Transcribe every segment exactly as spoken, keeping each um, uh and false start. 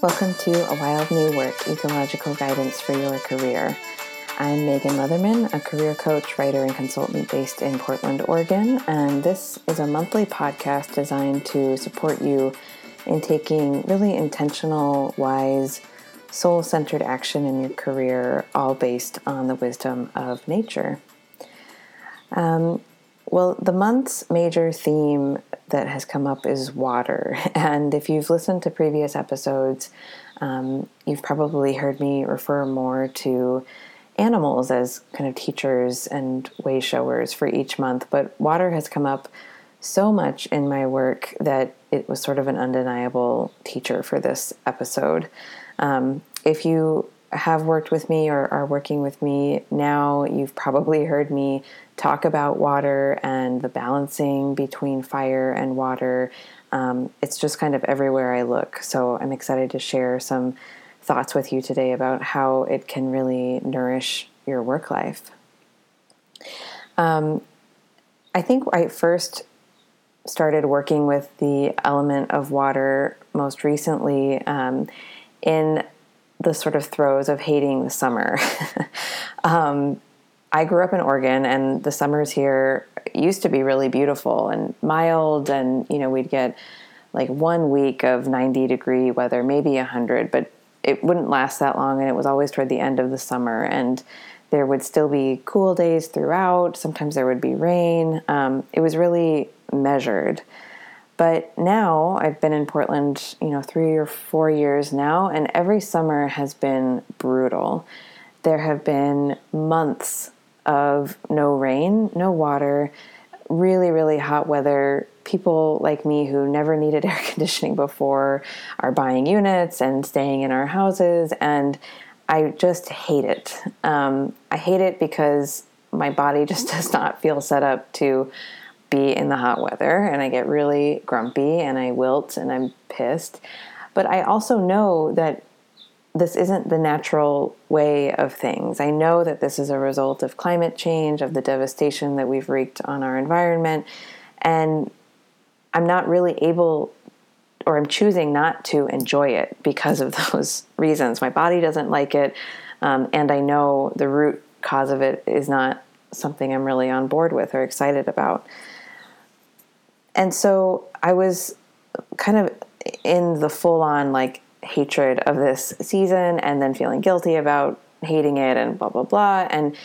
Welcome to A Wild New Work, Ecological Guidance for Your Career. I'm Megan Leatherman, a career coach, writer, and consultant based in Portland, Oregon, and this is a monthly podcast designed to support you in taking really intentional, wise, soul-centered action in your career, all based on the wisdom of nature. Um, well, the month's major theme that has come up is water. And if you've listened to previous episodes, um, you've probably heard me refer more to animals as kind of teachers and way showers for each month. But water has come up so much in my work that it was sort of an undeniable teacher for this episode. Um, if you have worked with me or are working with me now, you've probably heard me talk about water and the balancing between fire and water. Um, it's just kind of everywhere I look. So I'm excited to share some thoughts with you today about how it can really nourish your work life. Um, I think I first started working with the element of water most recently um, in the sort of throes of hating the summer. um, I grew up in Oregon, and the summers here used to be really beautiful and mild, and, you know, we'd get like one week of ninety degree weather, maybe one hundred, but it wouldn't last that long, and it was always toward the end of the summer, and there would still be cool days throughout. Sometimes there would be rain. Um, it was really measured. But now I've been in Portland, you know, three or four years now, and every summer has been brutal. There have been months of no rain, no water, really, really hot weather. People like me who never needed air conditioning before are buying units and staying in our houses, and I just hate it. Um, I hate it because my body just does not feel set up to be in the hot weather, and I get really grumpy and I wilt and I'm pissed. But I also know that this isn't the natural way of things. I know that this is a result of climate change, of the devastation that we've wreaked on our environment, and I'm not really able, or I'm choosing not to enjoy it because of those reasons. My body doesn't like it, um, and I know the root cause of it is not something I'm really on board with or excited about. And so I was kind of in the full-on like hatred of this season, and then feeling guilty about hating it and blah, blah, blah. And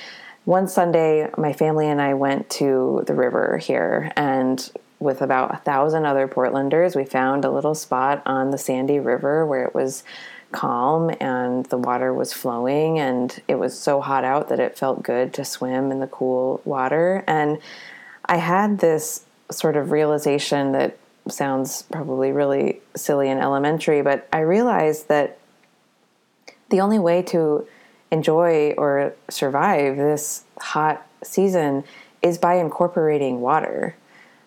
one Sunday, my family and I went to the river here, and with about a thousand other Portlanders, we found a little spot on the Sandy River where it was calm and the water was flowing, and it was so hot out that it felt good to swim in the cool water. And I had this sort of realization that sounds probably really silly and elementary, but I realized that the only way to enjoy or survive this hot season is by incorporating water.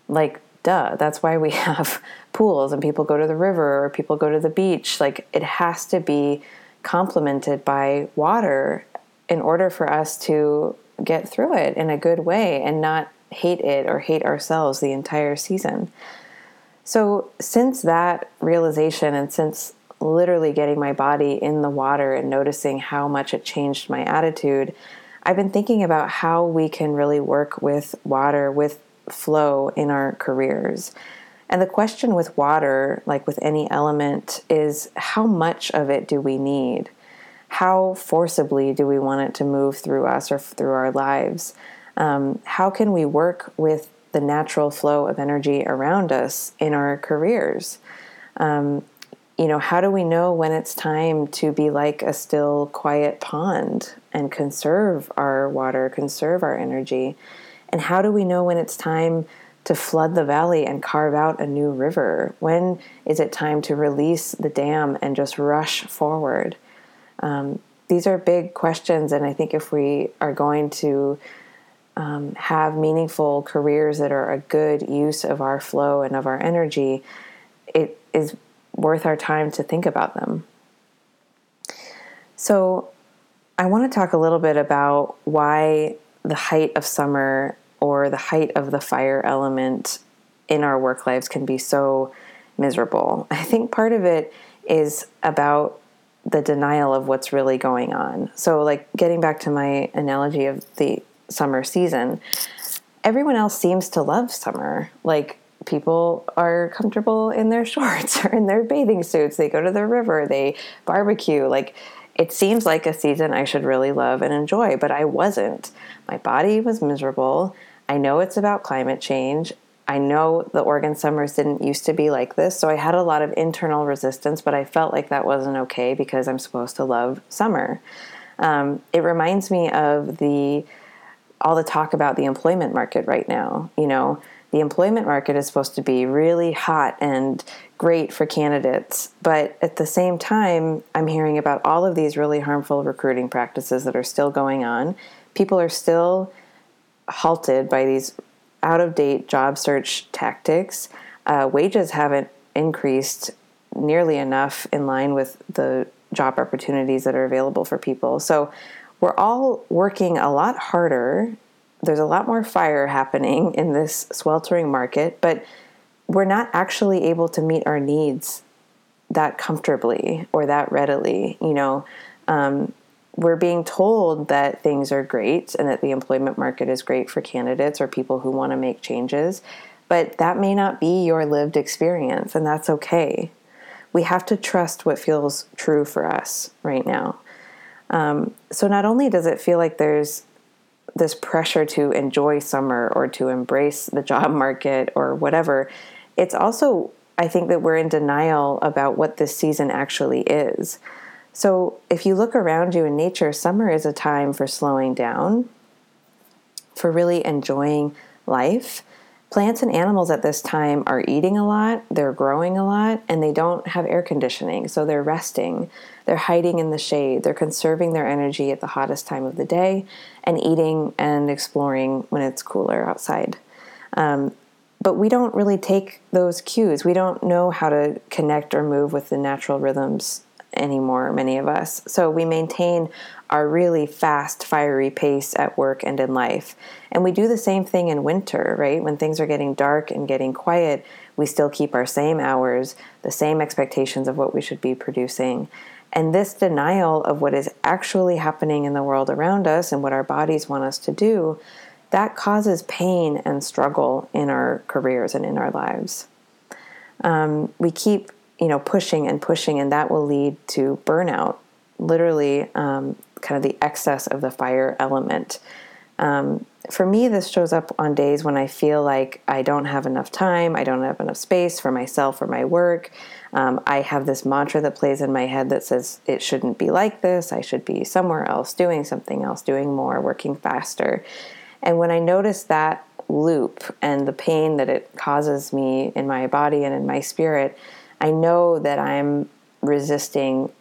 Like, duh, that's why we have pools and people go to the river or people go to the beach. Like, it has to be complemented by water in order for us to get through it in a good way and not hate it or hate ourselves the entire season. So since that realization, and since literally getting my body in the water and noticing how much it changed my attitude, I've been thinking about how we can really work with water, with flow in our careers. And the question with water, like with any element, is how much of it do we need? How forcibly do we want it to move through us or through our lives? Um, how can we work with the natural flow of energy around us in our careers? Um, you know, how do we know when it's time to be like a still, quiet pond and conserve our water, conserve our energy? And how do we know when it's time to flood the valley and carve out a new river? When is it time to release the dam and just rush forward? Um, these are big questions, and I think if we are going to um, have meaningful careers that are a good use of our flow and of our energy, it is worth our time to think about them. So I want to talk a little bit about why the height of summer or the height of the fire element in our work lives can be so miserable. I think part of it is about the denial of what's really going on. So, like, getting back to my analogy of the summer season, everyone else seems to love summer. Like, people are comfortable in their shorts or in their bathing suits. They go to the river, they barbecue. Like, it seems like a season I should really love and enjoy, but I wasn't. My body was miserable. I know it's about climate change. I know the Oregon summers didn't used to be like this, so I had a lot of internal resistance, but I felt like that wasn't okay because I'm supposed to love summer. Um, it reminds me of the all the talk about the employment market right now. You know, the employment market is supposed to be really hot and great for candidates, but at the same time, I'm hearing about all of these really harmful recruiting practices that are still going on. People are still halted by these out-of-date job search tactics. Uh, wages haven't increased nearly enough in line with the job opportunities that are available for people. So we're all working a lot harder. There's a lot more fire happening in this sweltering market, but we're not actually able to meet our needs that comfortably or that readily. You know, um, we're being told that things are great and that the employment market is great for candidates or people who want to make changes, but that may not be your lived experience, and that's okay. We have to trust what feels true for us right now. Um, so not only does it feel like there's this pressure to enjoy summer or to embrace the job market or whatever, it's also, I think, that we're in denial about what this season actually is. So if you look around you in nature, summer is a time for slowing down, for really enjoying life. Plants and animals at this time are eating a lot, they're growing a lot, and they don't have air conditioning, so they're resting. They're hiding in the shade. They're conserving their energy at the hottest time of the day and eating and exploring when it's cooler outside. Um, but we don't really take those cues. We don't know how to connect or move with the natural rhythms anymore, many of us. So we maintain our really fast, fiery pace at work and in life. And we do the same thing in winter, right? When things are getting dark and getting quiet, we still keep our same hours, the same expectations of what we should be producing. And this denial of what is actually happening in the world around us and what our bodies want us to do, that causes pain and struggle in our careers and in our lives. Um, we keep you know, pushing and pushing, and that will lead to burnout, literally um, kind of the excess of the fire element. Um, for me, this shows up on days when I feel like I don't have enough time, I don't have enough space for myself or my work. Um, I have this mantra that plays in my head that says it shouldn't be like this, I should be somewhere else, doing something else, doing more, working faster. And when I notice that loop and the pain that it causes me in my body and in my spirit, I know that I'm resisting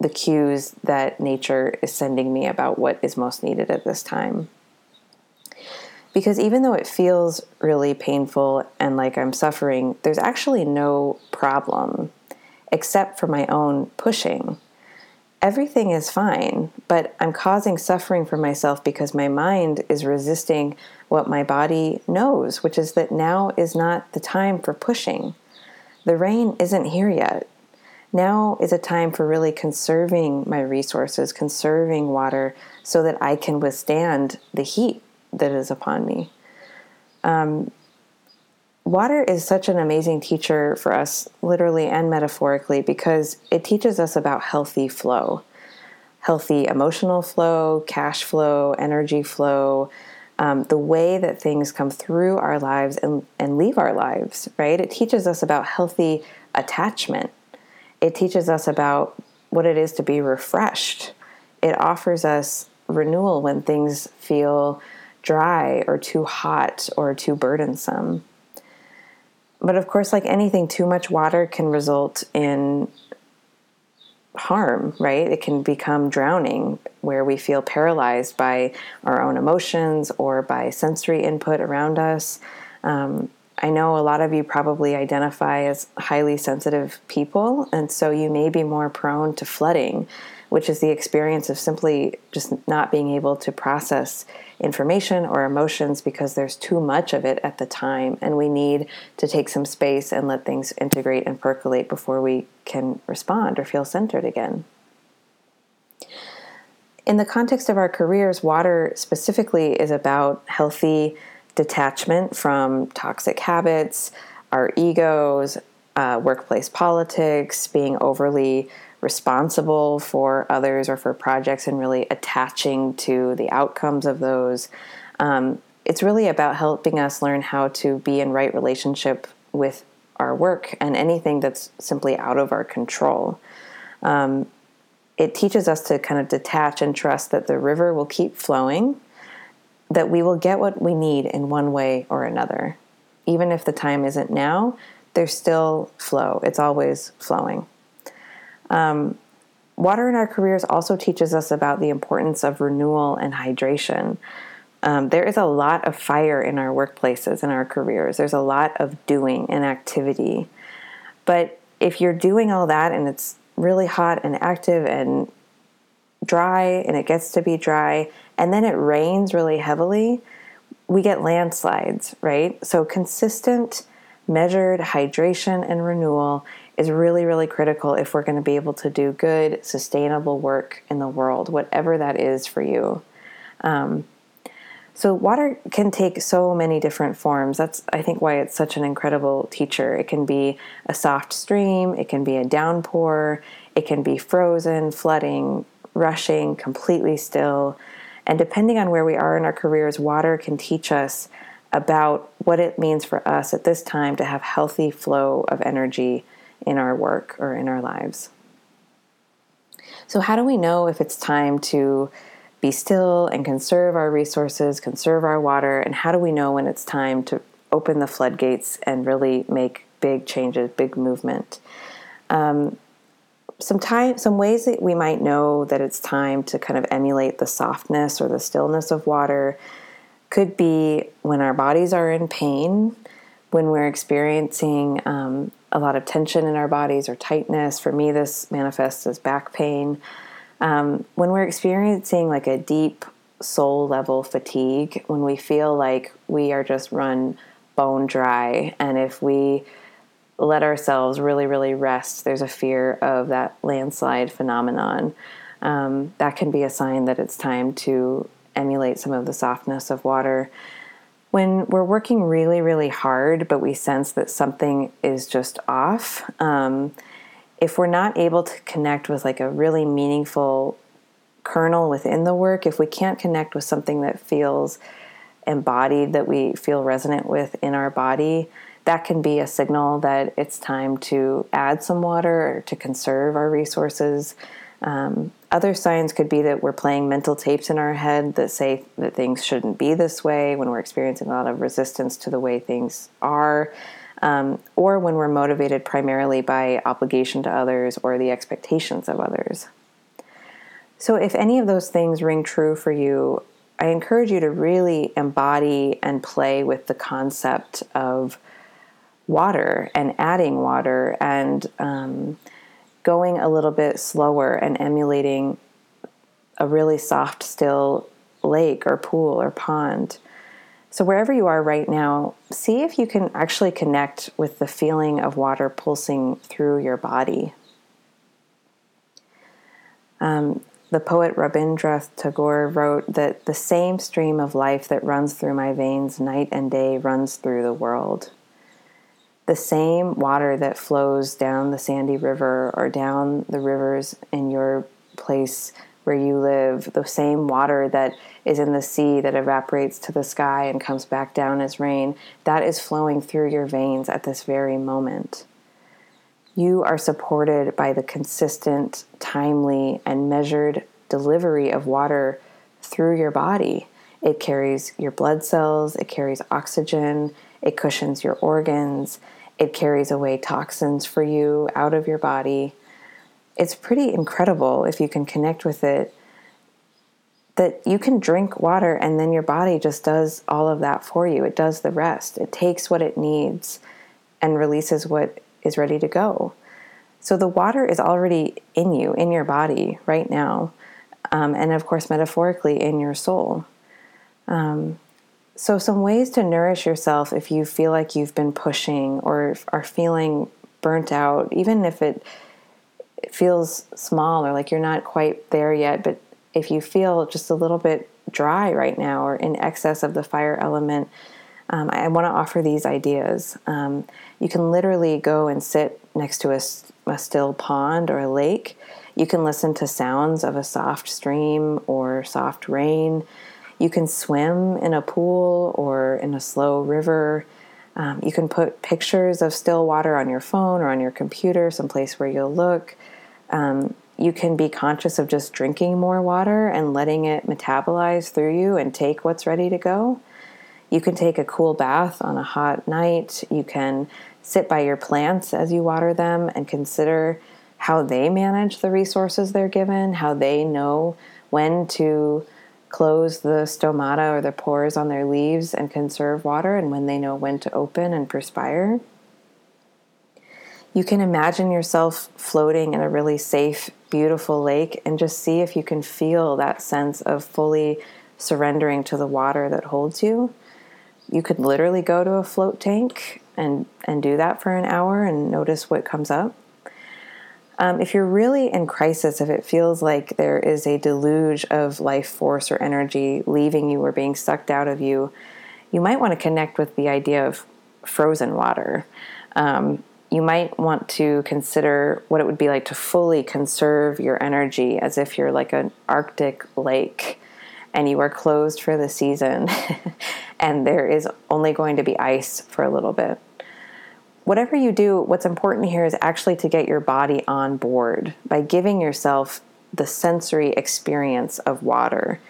the cues that nature is sending me about what is most needed at this time. Because even though it feels really painful and like I'm suffering, there's actually no problem except for my own pushing. Everything is fine, but I'm causing suffering for myself because my mind is resisting what my body knows, which is that now is not the time for pushing. The rain isn't here yet. Now is a time for really conserving my resources, conserving water, so that I can withstand the heat that is upon me. Um, water is such an amazing teacher for us, literally and metaphorically, because it teaches us about healthy flow, healthy emotional flow, cash flow, energy flow, Um, the way that things come through our lives and, and leave our lives, right? It teaches us about healthy attachment. It teaches us about what it is to be refreshed. It offers us renewal when things feel dry or too hot or too burdensome. But of course, like anything, too much water can result in harm, right? It can become drowning, where we feel paralyzed by our own emotions or by sensory input around us. Um, I know a lot of you probably identify as highly sensitive people, and so you may be more prone to flooding, which is the experience of simply just not being able to process information or emotions because there's too much of it at the time, and we need to take some space and let things integrate and percolate before we can respond or feel centered again. In the context of our careers, water specifically is about healthy detachment from toxic habits, our egos, uh, workplace politics, being overly responsible for others or for projects and really attaching to the outcomes of those. Um, it's really about helping us learn how to be in right relationship with our work and anything that's simply out of our control. Um, it teaches us to kind of detach and trust that the river will keep flowing, that we will get what we need in one way or another. Even if the time isn't now, there's still flow. It's always flowing. Um, water in our careers also teaches us about the importance of renewal and hydration. Um, there is a lot of fire in our workplaces, in our careers. There's a lot of doing and activity. But if you're doing all that and it's really hot and active and dry, and it gets to be dry, and then it rains really heavily, we get landslides, right? So consistent, measured hydration and renewal is really, really critical if we're going to be able to do good, sustainable work in the world, whatever that is for you. Um, so water can take so many different forms. That's, I think, why it's such an incredible teacher. It can be a soft stream. It can be a downpour. It can be frozen, flooding, rushing, completely still. And depending on where we are in our careers, water can teach us about what it means for us at this time to have healthy flow of energy in our work or in our lives. So how do we know if it's time to be still and conserve our resources, conserve our water, and how do we know when it's time to open the floodgates and really make big changes, big movement? Um, some time, some ways that we might know that it's time to kind of emulate the softness or the stillness of water could be when our bodies are in pain, when we're experiencing um, a lot of tension in our bodies or tightness. For me, this manifests as back pain. Um, when we're experiencing like a deep soul level fatigue, when we feel like we are just run bone dry, and if we let ourselves really, really rest, there's a fear of that landslide phenomenon. Um, that can be a sign that it's time to emulate some of the softness of water. When we're working really, really hard, but we sense that something is just off, um, if we're not able to connect with like a really meaningful kernel within the work, if we can't connect with something that feels embodied, that we feel resonant with in our body, that can be a signal that it's time to add some water or to conserve our resources. Um, Other signs could be that we're playing mental tapes in our head that say that things shouldn't be this way, when we're experiencing a lot of resistance to the way things are, um, or when we're motivated primarily by obligation to others or the expectations of others. So if any of those things ring true for you, I encourage you to really embody and play with the concept of water and adding water and um going a little bit slower and emulating a really soft, still lake or pool or pond. So wherever you are right now, see if you can actually connect with the feeling of water pulsing through your body. Um, the poet Rabindranath Tagore wrote that the same stream of life that runs through my veins night and day runs through the world. The same water that flows down the Sandy River or down the rivers in your place where you live, the same water that is in the sea that evaporates to the sky and comes back down as rain, that is flowing through your veins at this very moment. You are supported by the consistent, timely, and measured delivery of water through your body. It carries your blood cells, it carries oxygen, it cushions your organs. It carries away toxins for you out of your body. It's pretty incredible if you can connect with it, that you can drink water and then your body just does all of that for you. It does the rest. It takes what it needs and releases what is ready to go. So the water is already in you, in your body right now. Um, and of course, metaphorically in your soul. Um, so some ways to nourish yourself if you feel like you've been pushing or are feeling burnt out, even if it, it feels small or like you're not quite there yet, but if you feel just a little bit dry right now or in excess of the fire element, um, I, I want to offer these ideas. Um, you can literally go and sit next to a, a still pond or a lake. You can listen to sounds of a soft stream or soft rain. You can swim in a pool or in a slow river. Um, you can put pictures of still water on your phone or on your computer, someplace where you'll look. Um, you can be conscious of just drinking more water and letting it metabolize through you and take what's ready to go. You can take a cool bath on a hot night. You can sit by your plants as you water them and consider how they manage the resources they're given, how they know when to close the stomata or the pores on their leaves and conserve water, and when they know when to open and perspire. You can imagine yourself floating in a really safe, beautiful lake and just see if you can feel that sense of fully surrendering to the water that holds you. You could literally go to a float tank and, and do that for an hour and notice what comes up. Um, if you're really in crisis, if it feels like there is a deluge of life force or energy leaving you or being sucked out of you, you might want to connect with the idea of frozen water. Um, you might want to consider what it would be like to fully conserve your energy as if you're like an Arctic lake and you are closed for the season and there is only going to be ice for a little bit. Whatever you do, what's important here is actually to get your body on board by giving yourself the sensory experience of water.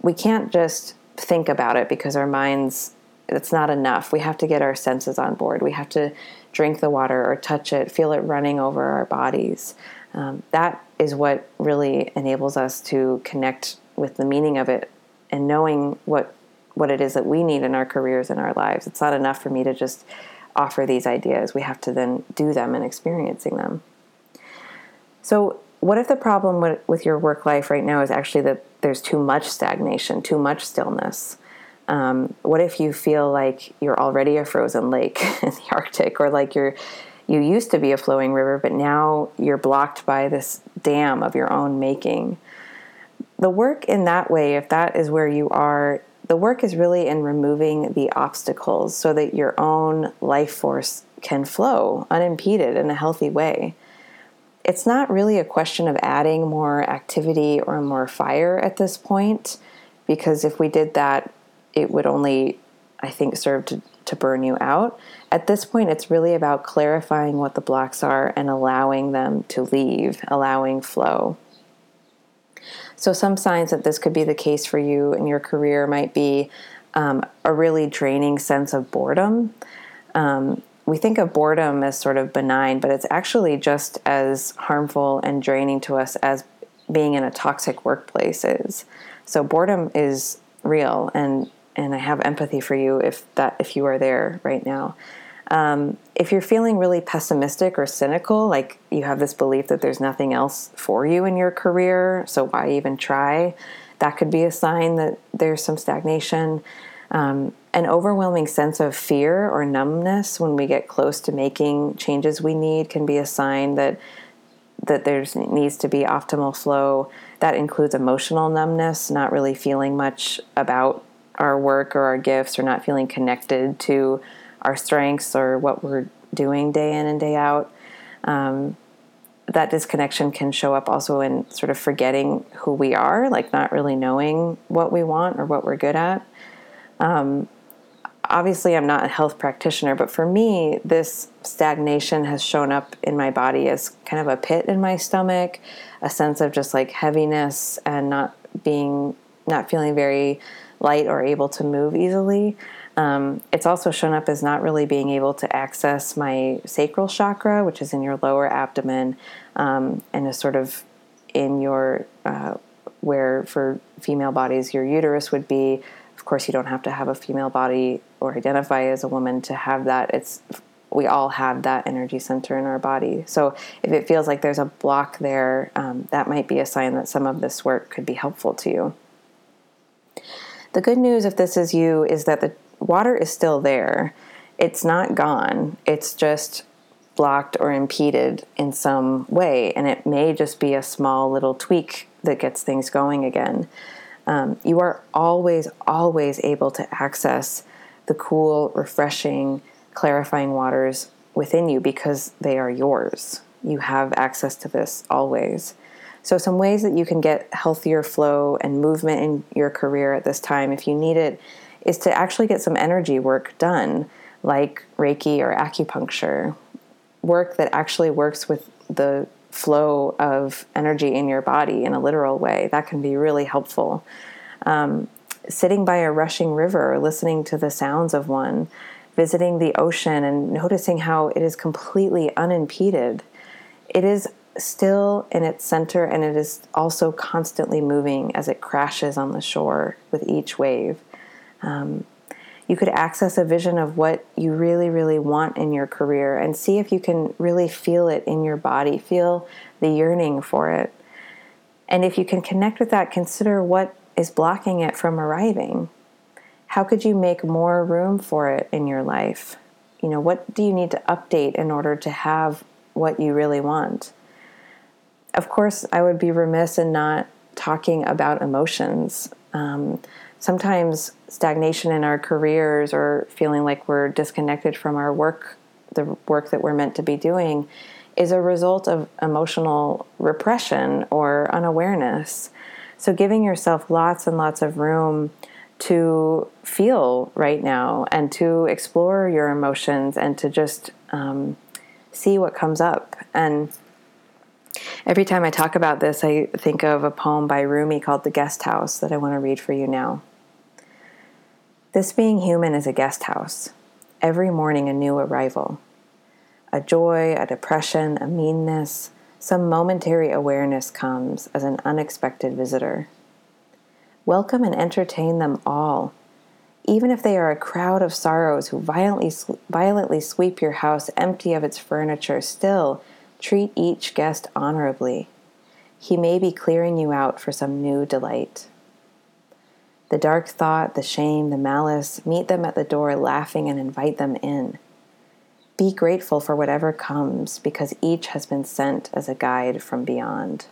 We can't just think about it because our minds, it's not enough. We have to get our senses on board. We have to drink the water or touch it, feel it running over our bodies. Um, that is what really enables us to connect with the meaning of it and knowing what, what it is that we need in our careers and our lives. It's not enough for me to just offer these ideas. We have to then do them and experiencing them. So what if the problem with your work life right now is actually that there's too much stagnation, too much stillness? Um, what if you feel like you're already a frozen lake in the Arctic, or like you're you used to be a flowing river, but now you're blocked by this dam of your own making? The work in that way, if that is where you are, the work is really in removing the obstacles so that your own life force can flow unimpeded in a healthy way. It's not really a question of adding more activity or more fire at this point, because if we did that, it would only, I think, serve to, to burn you out. At this point, it's really about clarifying what the blocks are and allowing them to leave, allowing flow. So some signs that this could be the case for you in your career might be um, a really draining sense of boredom. Um, we think of boredom as sort of benign, but it's actually just as harmful and draining to us as being in a toxic workplace is. So boredom is real, and, and I have empathy for you if that if you are there right now. Um, if you're feeling really pessimistic or cynical, like you have this belief that there's nothing else for you in your career, so why even try? That could be a sign that there's some stagnation. Um, an overwhelming sense of fear or numbness when we get close to making changes we need can be a sign that that there needs to be optimal flow. That includes emotional numbness, not really feeling much about our work or our gifts, or not feeling connected to our strengths or what we're doing day in and day out. Um, that disconnection can show up also in sort of forgetting who we are, like not really knowing what we want or what we're good at. Um, obviously, I'm not a health practitioner, but for me, this stagnation has shown up in my body as kind of a pit in my stomach, a sense of just like heaviness and not being, not feeling very light or able to move easily. Um, it's also shown up as not really being able to access my sacral chakra, which is in your lower abdomen, um, and is sort of in your, uh, where for female bodies, your uterus would be. Of course, you don't have to have a female body or identify as a woman to have that. It's we all have that energy center in our body. So if it feels like there's a block there, um, that might be a sign that some of this work could be helpful to you. The good news, if this is you, is that the water is still there. It's not gone. It's just blocked or impeded in some way, and it may just be a small little tweak that gets things going again. Um, you are always, always able to access the cool, refreshing, clarifying waters within you because they are yours. You have access to this always. So some ways that you can get healthier flow and movement in your career at this time, if you need it, is to actually get some energy work done, like Reiki or acupuncture, work that actually works with the flow of energy in your body in a literal way. That can be really helpful. Um, sitting by a rushing river, listening to the sounds of one, visiting the ocean and noticing how it is completely unimpeded. It is still in its center, and it is also constantly moving as it crashes on the shore with each wave. Um, you could access a vision of what you really, really want in your career and see if you can really feel it in your body, feel the yearning for it. And if you can connect with that, consider what is blocking it from arriving. How could you make more room for it in your life? You know, what do you need to update in order to have what you really want? Of course, I would be remiss in not talking about emotions. Um, sometimes stagnation in our careers or feeling like we're disconnected from our work, the work that we're meant to be doing, is a result of emotional repression or unawareness. So giving yourself lots and lots of room to feel right now and to explore your emotions and to just um, see what comes up. And every time I talk about this, I think of a poem by Rumi called The Guest House that I want to read for you now. This being human is a guest house. Every morning a new arrival. A joy, a depression, a meanness, some momentary awareness comes as an unexpected visitor. Welcome and entertain them all, even if they are a crowd of sorrows who violently, violently sweep your house empty of its furniture. Still, treat each guest honorably. He may be clearing you out for some new delight. The dark thought, the shame, the malice, meet them at the door laughing and invite them in. Be grateful for whatever comes, because each has been sent as a guide from beyond.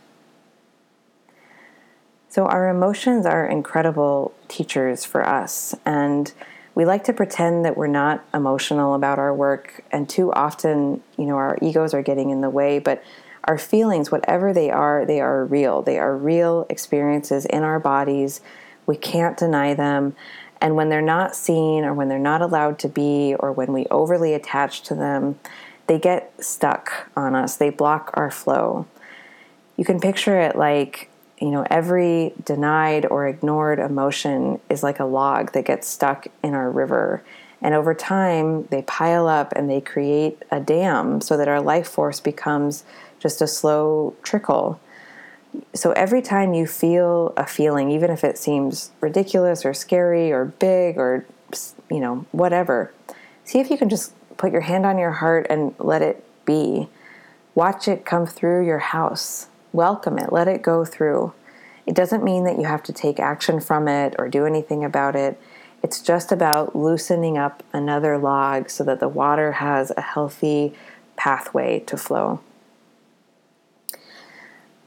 So our emotions are incredible teachers for us, and we like to pretend that we're not emotional about our work, and too often, you know, our egos are getting in the way, but our feelings, whatever they are, they are real. They are real experiences in our bodies. We can't deny them. And when they're not seen, or when they're not allowed to be, or when we overly attach to them, they get stuck on us. They block our flow. You can picture it like, you know, every denied or ignored emotion is like a log that gets stuck in our river. And over time, they pile up and they create a dam so that our life force becomes just a slow trickle. So every time you feel a feeling, even if it seems ridiculous or scary or big or, you know, whatever, see if you can just put your hand on your heart and let it be. Watch it come through your house. Welcome it. Let it go through. It doesn't mean that you have to take action from it or do anything about it. It's just about loosening up another log so that the water has a healthy pathway to flow.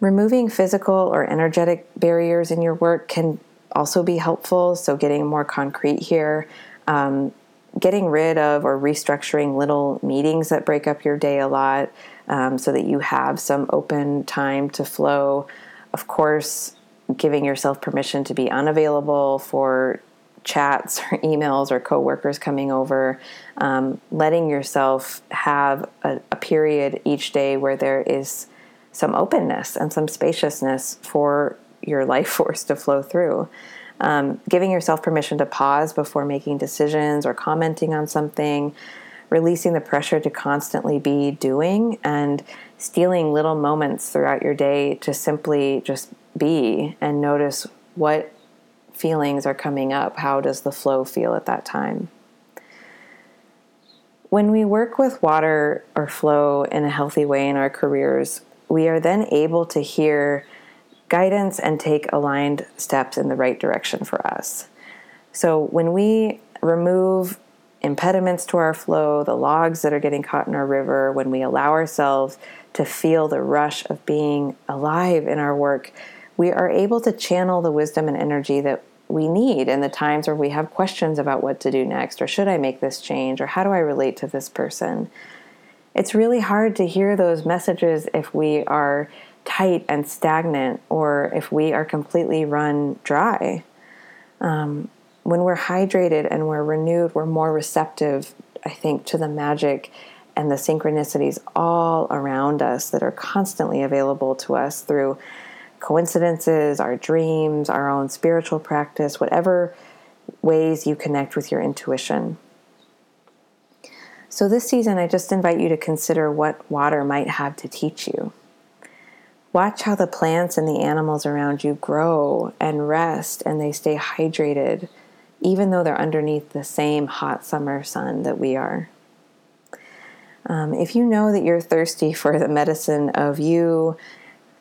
Removing physical or energetic barriers in your work can also be helpful. So getting more concrete here, um, getting rid of or restructuring little meetings that break up your day a lot, um, so that you have some open time to flow. Of course, giving yourself permission to be unavailable for chats or emails or coworkers coming over, um, letting yourself have a, a period each day where there is some openness and some spaciousness for your life force to flow through. Um, giving yourself permission to pause before making decisions or commenting on something, releasing the pressure to constantly be doing, and stealing little moments throughout your day to simply just be and notice what feelings are coming up. How does the flow feel at that time? When we work with water or flow in a healthy way in our careers, we are then able to hear guidance and take aligned steps in the right direction for us. So when we remove impediments to our flow, the logs that are getting caught in our river, when we allow ourselves to feel the rush of being alive in our work, we are able to channel the wisdom and energy that we need in the times where we have questions about what to do next, or should I make this change, or how do I relate to this person? It's really hard to hear those messages if we are tight and stagnant, or if we are completely run dry. Um, when we're hydrated and we're renewed, we're more receptive, I think, to the magic and the synchronicities all around us that are constantly available to us through coincidences, our dreams, our own spiritual practice, whatever ways you connect with your intuition. So this season, I just invite you to consider what water might have to teach you. Watch how the plants and the animals around you grow and rest, and they stay hydrated, even though they're underneath the same hot summer sun that we are. Um, if you know that you're thirsty for the medicine of you,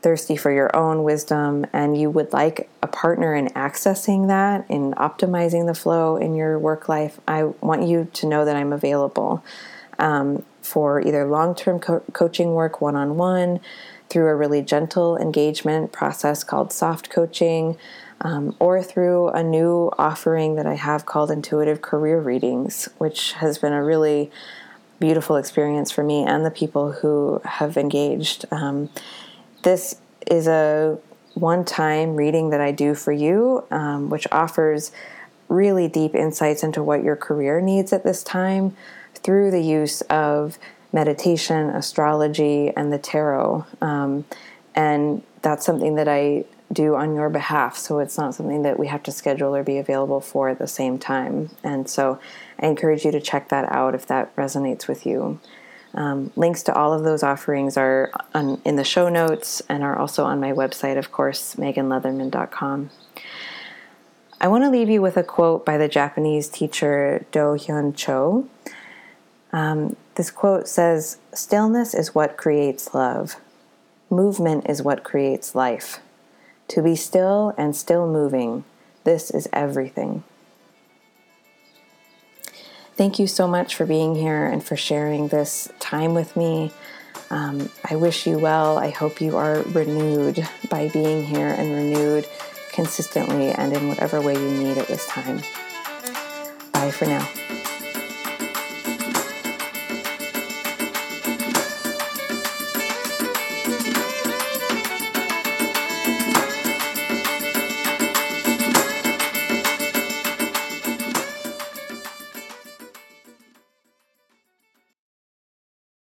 thirsty for your own wisdom, and you would like a partner in accessing that, in optimizing the flow in your work life, I want you to know that I'm available um, for either long-term co- coaching work one-on-one, through a really gentle engagement process called Soft Coaching, um, or through a new offering that I have called Intuitive Career Readings, which has been a really beautiful experience for me and the people who have engaged. Um, This is a one-time reading that I do for you, um, which offers really deep insights into what your career needs at this time through the use of meditation, astrology, and the tarot. Um, and that's something that I do on your behalf, so it's not something that we have to schedule or be available for at the same time. And so I encourage you to check that out if that resonates with you. Um, links to all of those offerings are on, in the show notes, and are also on my website, of course, megan leatherman dot com. I want to leave you with a quote by the Japanese teacher Do Hyun Cho. Um, this quote says, "Stillness is what creates love. Movement is what creates life. To be still and still moving, this is everything." Thank you so much for being here and for sharing this time with me. Um, I wish you well. I hope you are renewed by being here, and renewed consistently and in whatever way you need at this time. Bye for now.